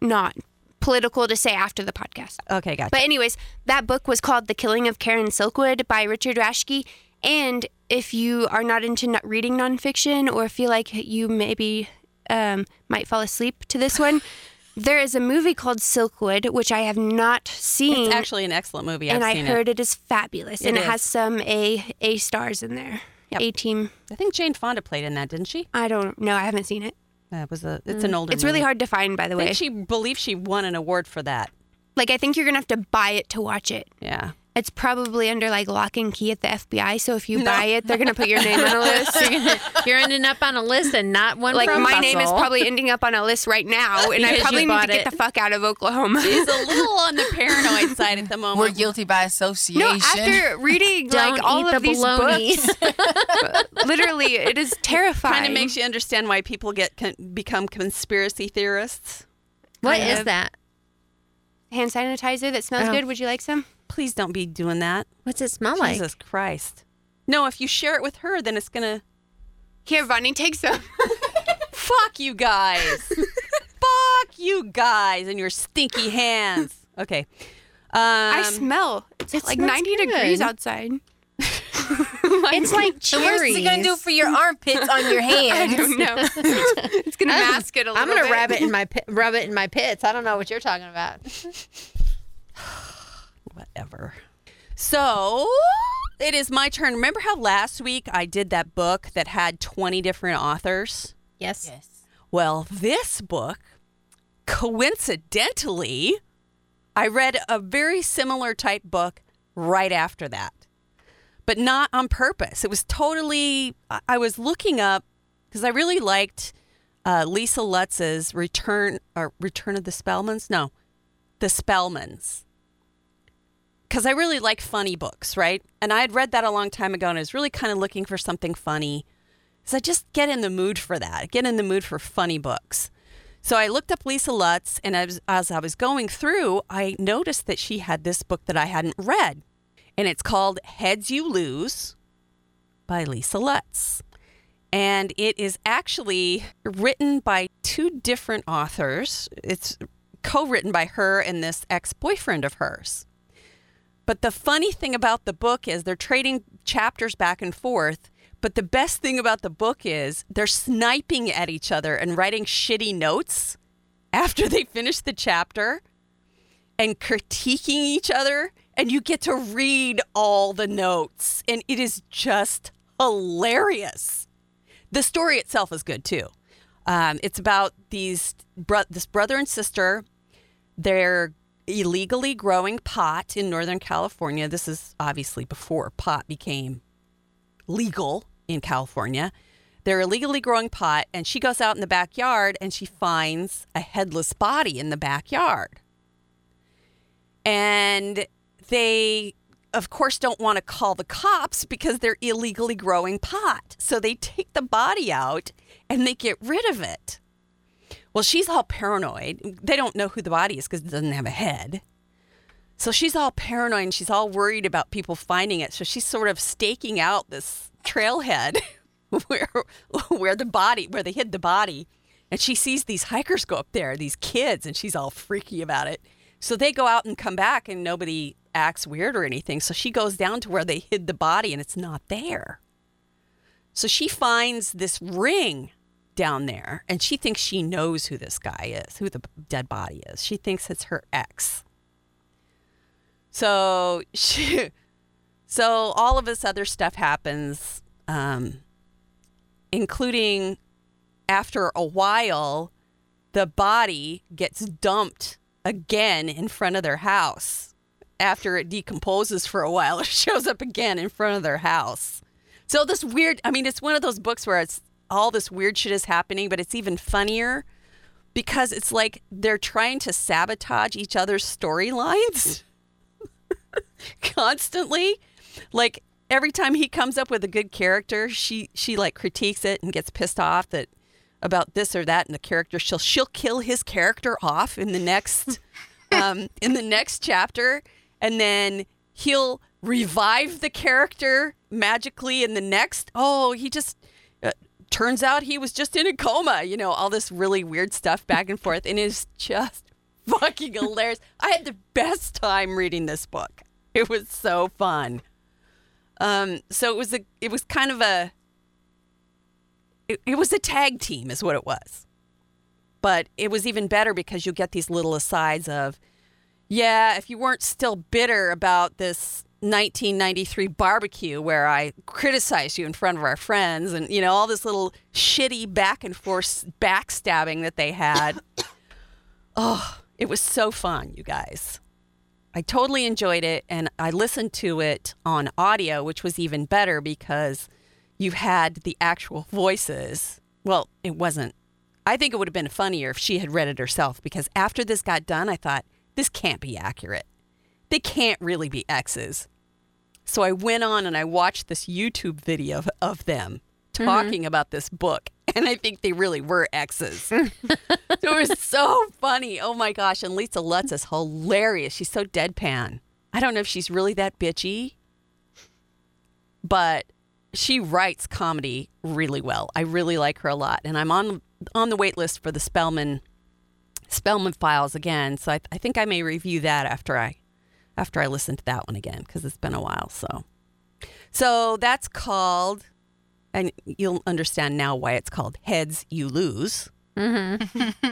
not political to say after the podcast. Okay, gotcha. But anyways, that book was called The Killing of Karen Silkwood by Richard Rashke. And if you are not into reading nonfiction or feel like you maybe might fall asleep to this one... there is a movie called Silkwood, which I have not seen. It's actually an excellent movie. I've seen it. And I heard it is fabulous. It and is. It has some A stars in there. Yep. A-team. I think Jane Fonda played in that, didn't she? I don't know. I haven't seen it. It's an older movie. It's really hard to find, by the way. I think she believes she won an award for that. Like, I think you're going to have to buy it to watch it. Yeah. It's probably under, like, lock and key at the FBI, so if you buy it, they're going to put your name on a list. You're ending up on a list and not one like, from my name is probably ending up on a list right now, and I probably need to get the fuck out of Oklahoma. She's a little on the paranoid side at the moment. We're guilty by association. No, after reading, like, all of these books, literally, it is terrifying. Kind of makes you understand why people become conspiracy theorists. What is that? Hand sanitizer that smells good. Would you like some? Please don't be doing that. What's it smell like? Jesus Christ. No, if you share it with her, then it's going to... Here, Vonnie, take some. Fuck you guys. Fuck you guys and your stinky hands. Okay. I smell. It's like 90 good. Degrees outside. It's like cherries. What's it going to do for your armpits on your hands? I don't know. It's going to mask it a little bit. I'm going to rub it in my pits. I don't know what you're talking about. Whatever. So it is my turn. Remember how last week I did that book that had 20 different authors? Yes. Yes. Well, this book, coincidentally, I read a very similar type book right after that, but not on purpose. It was totally, I was looking up, because I really liked Lisa Lutz's Return of the Spellmans? No, The Spellmans. Because I really like funny books, right? And I had read that a long time ago, and I was really kind of looking for something funny. So I just get in the mood for that. I get in the mood for funny books. So I looked up Lisa Lutz, and as I was going through, I noticed that she had this book that I hadn't read. And it's called Heads You Lose by Lisa Lutz. And it is actually written by two different authors. It's co-written by her and this ex-boyfriend of hers. But the funny thing about the book is they're trading chapters back and forth. But the best thing about the book is they're sniping at each other and writing shitty notes after they finish the chapter and critiquing each other. And you get to read all the notes. And it is just hilarious. The story itself is good, too. It's about this brother and sister. They're illegally growing pot in Northern California. This is obviously before pot became legal in California. They're illegally growing pot. And she goes out in the backyard and she finds a headless body in the backyard. And they, of course, don't want to call the cops because they're illegally growing pot. So they take the body out and they get rid of it. Well, she's all paranoid. They don't know who the body is because it doesn't have a head. So she's all paranoid and she's all worried about people finding it. So she's sort of staking out this trailhead where they hid the body. And she sees these hikers go up there, these kids, and she's all freaky about it. So they go out and come back and nobody acts weird or anything. So she goes down to where they hid the body and it's not there. So she finds this ring down there and she thinks she knows who this guy is, who the dead body is. She thinks it's her ex. So all of this other stuff happens, including after a while, the body gets dumped again in front of their house. After it decomposes for a while, it shows up again in front of their house. So this weird, it's one of those books where it's all this weird shit is happening, but it's even funnier because it's like they're trying to sabotage each other's storylines constantly. Like every time he comes up with a good character, she like critiques it and gets pissed off that about this or that, and the character she'll kill his character off in the next chapter, and then he'll revive the character magically in the next. Oh, he just turns out he was just in a coma. All this really weird stuff back and forth, and it's just fucking hilarious. I had the best time reading this book. It was so fun. So it was kind of a. It was a tag team is what it was. But it was even better because you get these little asides of, yeah, if you weren't still bitter about this 1993 barbecue where I criticized you in front of our friends and, all this little shitty back and forth backstabbing that they had. Oh, it was so fun, you guys. I totally enjoyed it. And I listened to it on audio, which was even better because you had the actual voices. Well, it wasn't. I think it would have been funnier if she had read it herself, because after this got done, I thought, this can't be accurate. They can't really be exes. So I went on and I watched this YouTube video of them talking about this book. And I think they really were exes. So it was so funny. Oh, my gosh. And Lisa Lutz is hilarious. She's so deadpan. I don't know if she's really that bitchy, but she writes comedy really well. I really like her a lot. And I'm on the wait list for the Spellman Spellman Files again, so I think I may review that after I listen to that one again, because it's been a while. So that's called, and you'll understand now why it's called Heads You Lose. Mm-hmm.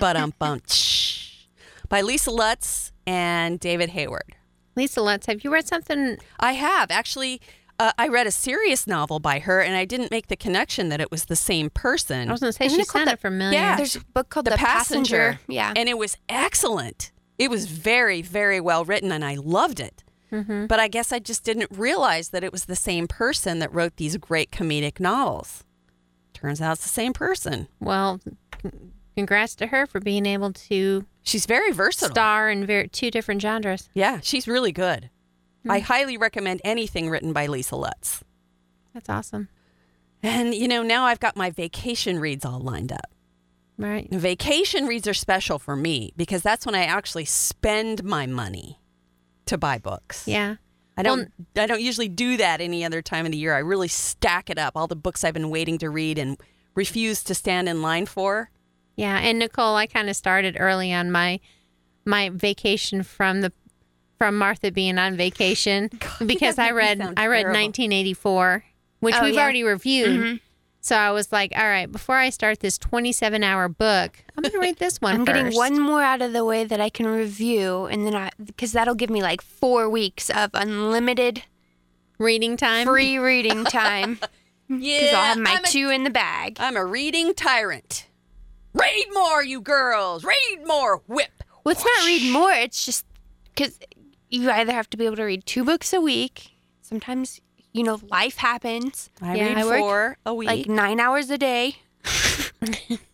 By Lisa Lutz and David Hayward. Lisa Lutz, have you read something? I have. Actually, I read a serious novel by her, and I didn't make the connection that it was the same person. I was going to say, she sounded familiar. Yeah, there's a book called The Passenger. Yeah. And it was excellent. It was very, very well written, and I loved it. Mm-hmm. But I guess I just didn't realize that it was the same person that wrote these great comedic novels. Turns out it's the same person. Well, congrats to her for being able to... She's very versatile. Star in two different genres. Yeah, she's really good. Mm-hmm. I highly recommend anything written by Lisa Lutz. That's awesome. And, you know, now I've got my vacation reads all lined up. Right. Vacation reads are special for me because that's when I actually spend my money to buy books. Yeah. I don't usually do that any other time of the year. I really stack it up, all the books I've been waiting to read and refuse to stand in line for. Yeah, and Nicole, I kind of started early on my vacation from Martha being on vacation, because I read 1984, which we've already reviewed. Mm-hmm. So I was like, all right, before I start this 27-hour book, I'm going to read this one first. Getting one more out of the way that I can review, and then because that'll give me like 4 weeks of unlimited reading time, free reading time. Yeah, because I'll have my two in the bag. I'm a reading tyrant. Read more, you girls. Read more. Whip. Well, it's not read more. It's just because you either have to be able to read 2 books a week. Sometimes, you know, life happens. I read 4 a week. Like 9 hours a day.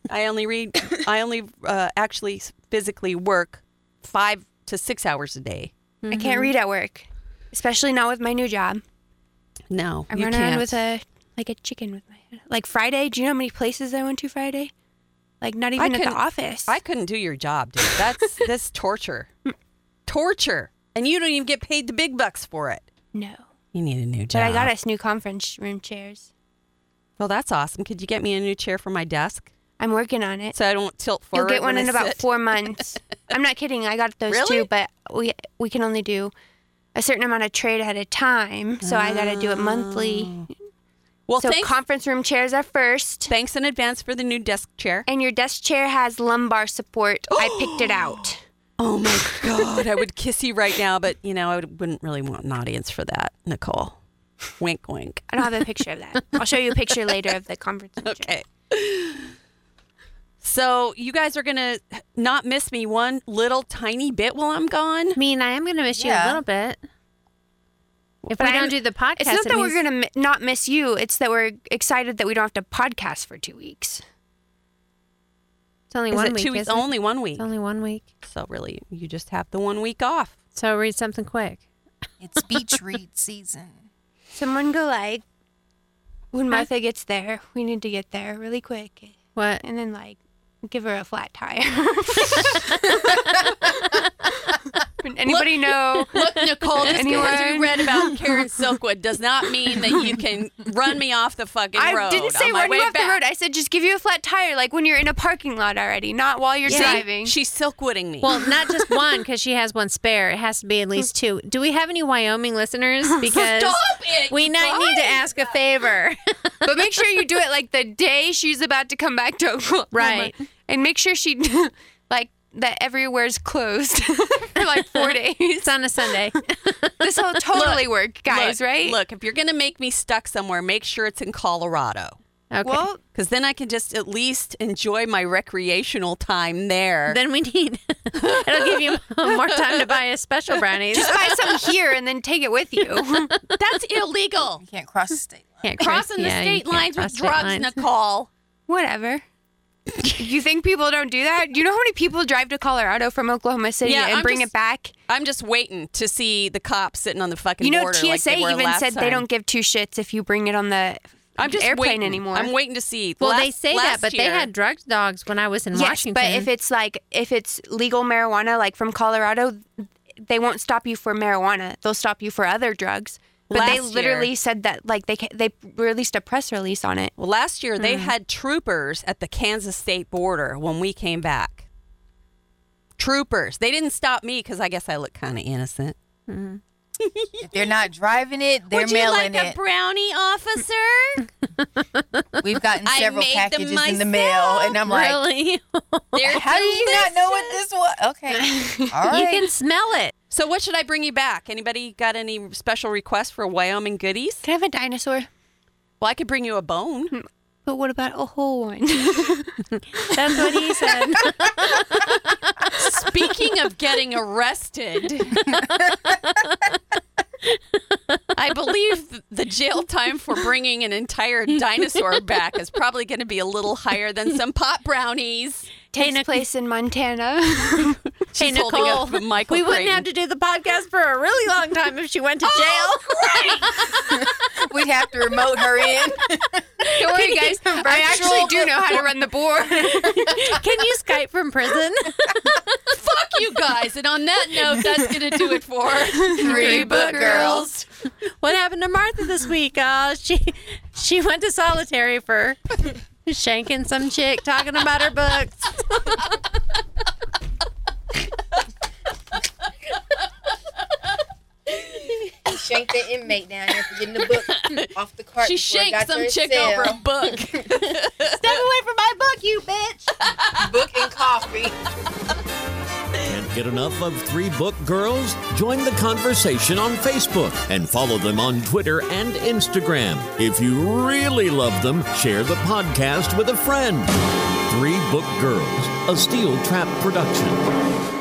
I only actually physically work 5 to 6 hours a day. Mm-hmm. I can't read at work, especially not with my new job. No, I run around with a chicken with my head. Like Friday, do you know how many places I went to Friday? Like, not even at the office. I couldn't do your job, dude. That's torture. Torture. And you don't even get paid the big bucks for it. No. You need a new job. But I got us new conference room chairs. Well, that's awesome. Could you get me a new chair for my desk? I'm working on it. So I don't tilt forward. You'll get one in about 4 months. I'm not kidding. I got those too, but we can only do a certain amount of trade at a time. So I got to do it monthly. Well, so conference room chairs are first. Thanks in advance for the new desk chair. And your desk chair has lumbar support. I picked it out. Oh, my God. I would kiss you right now, but, you know, I wouldn't really want an audience for that, Nicole. Wink, wink. I don't have a picture of that. I'll show you a picture later of the conference room chair. Okay. So you guys are going to not miss me one little tiny bit while I'm gone? I mean, I am going to miss you a little bit. If I don't do the podcast, it's not that we're going to not miss you. It's that we're excited that we don't have to podcast for 2 weeks. It's only 1 week. 2 weeks? Only 1 week. It's only 1 week. So really, you just have the 1 week off. So read something quick. It's beach read season. Someone go like, when Martha gets there, we need to get there really quick. What? And then like, give her a flat tire. Anybody know? Look, Nicole, just because you read about Karen Silkwood does not mean that you can run me off the fucking road. I didn't say run you off the road. I said just give you a flat tire, like when you're in a parking lot already, not while you're driving. She's Silkwooding me. Well, not just one, because she has one spare. It has to be at least 2. Do we have any Wyoming listeners? Because we might need to ask a favor. But make sure you do it like the day she's about to come back to Oklahoma. Right. And make sure she, like, that everywhere's closed for like 4 days. It's on a Sunday. This will totally work, guys, right? Look, if you're going to make me stuck somewhere, make sure it's in Colorado. Okay. Well, because then I can just at least enjoy my recreational time there. Then we need... It'll give you more time to buy a special brownies. Just buy some here and then take it with you. That's illegal. You can't cross the state line. Crossing the state lines with drugs. Nicole. Whatever. You think people don't do that? Do you know how many people drive to Colorado from Oklahoma City and bring it back? I'm just waiting to see the cops sitting on the fucking border. You know, TSA even said they don't give 2 shits if you bring it on the airplane anymore. I'm waiting to see. Well, they say that, but they had drug dogs when I was in Washington. Yes, but if it's legal marijuana, like from Colorado, they won't stop you for marijuana. They'll stop you for other drugs. But they literally said that, like, they released a press release on it. Well, last year, they had troopers at the Kansas state border when we came back. Troopers. They didn't stop me because I guess I look kind of innocent. Mm-hmm. If they're not driving it, they're mailing it. Would you like a brownie, officer? We've gotten several packages in the mail, and I'm like, really? How do you not know what this was? Okay. All right. You can smell it. So what should I bring you back? Anybody got any special requests for Wyoming goodies? Can I have a dinosaur? Well, I could bring you a bone. But what about a whole one? That's what he said. Speaking of getting arrested, I believe the jail time for bringing an entire dinosaur back is probably going to be a little higher than some pot brownies. Takes place in Montana. She's holding up the Michael Creighton. We wouldn't have to do the podcast for a really long time if she went to jail. We'd have to remote her in. Don't worry, guys. I actually do know how to run the board. Can you Skype from prison? Fuck you guys. And on that note, that's going to do it for Three Book Girls. What happened to Martha this week? She went to solitary for... shanking some chick, talking about her books. Shanked the inmate down here for getting the book off the cart. She shanked some chick over a book. Step away from my book, you bitch. Book and coffee. Can't get enough of Three Book Girls? Join the conversation on Facebook and follow them on Twitter and Instagram. If you really love them, share the podcast with a friend. Three Book Girls, a Steel Trap production.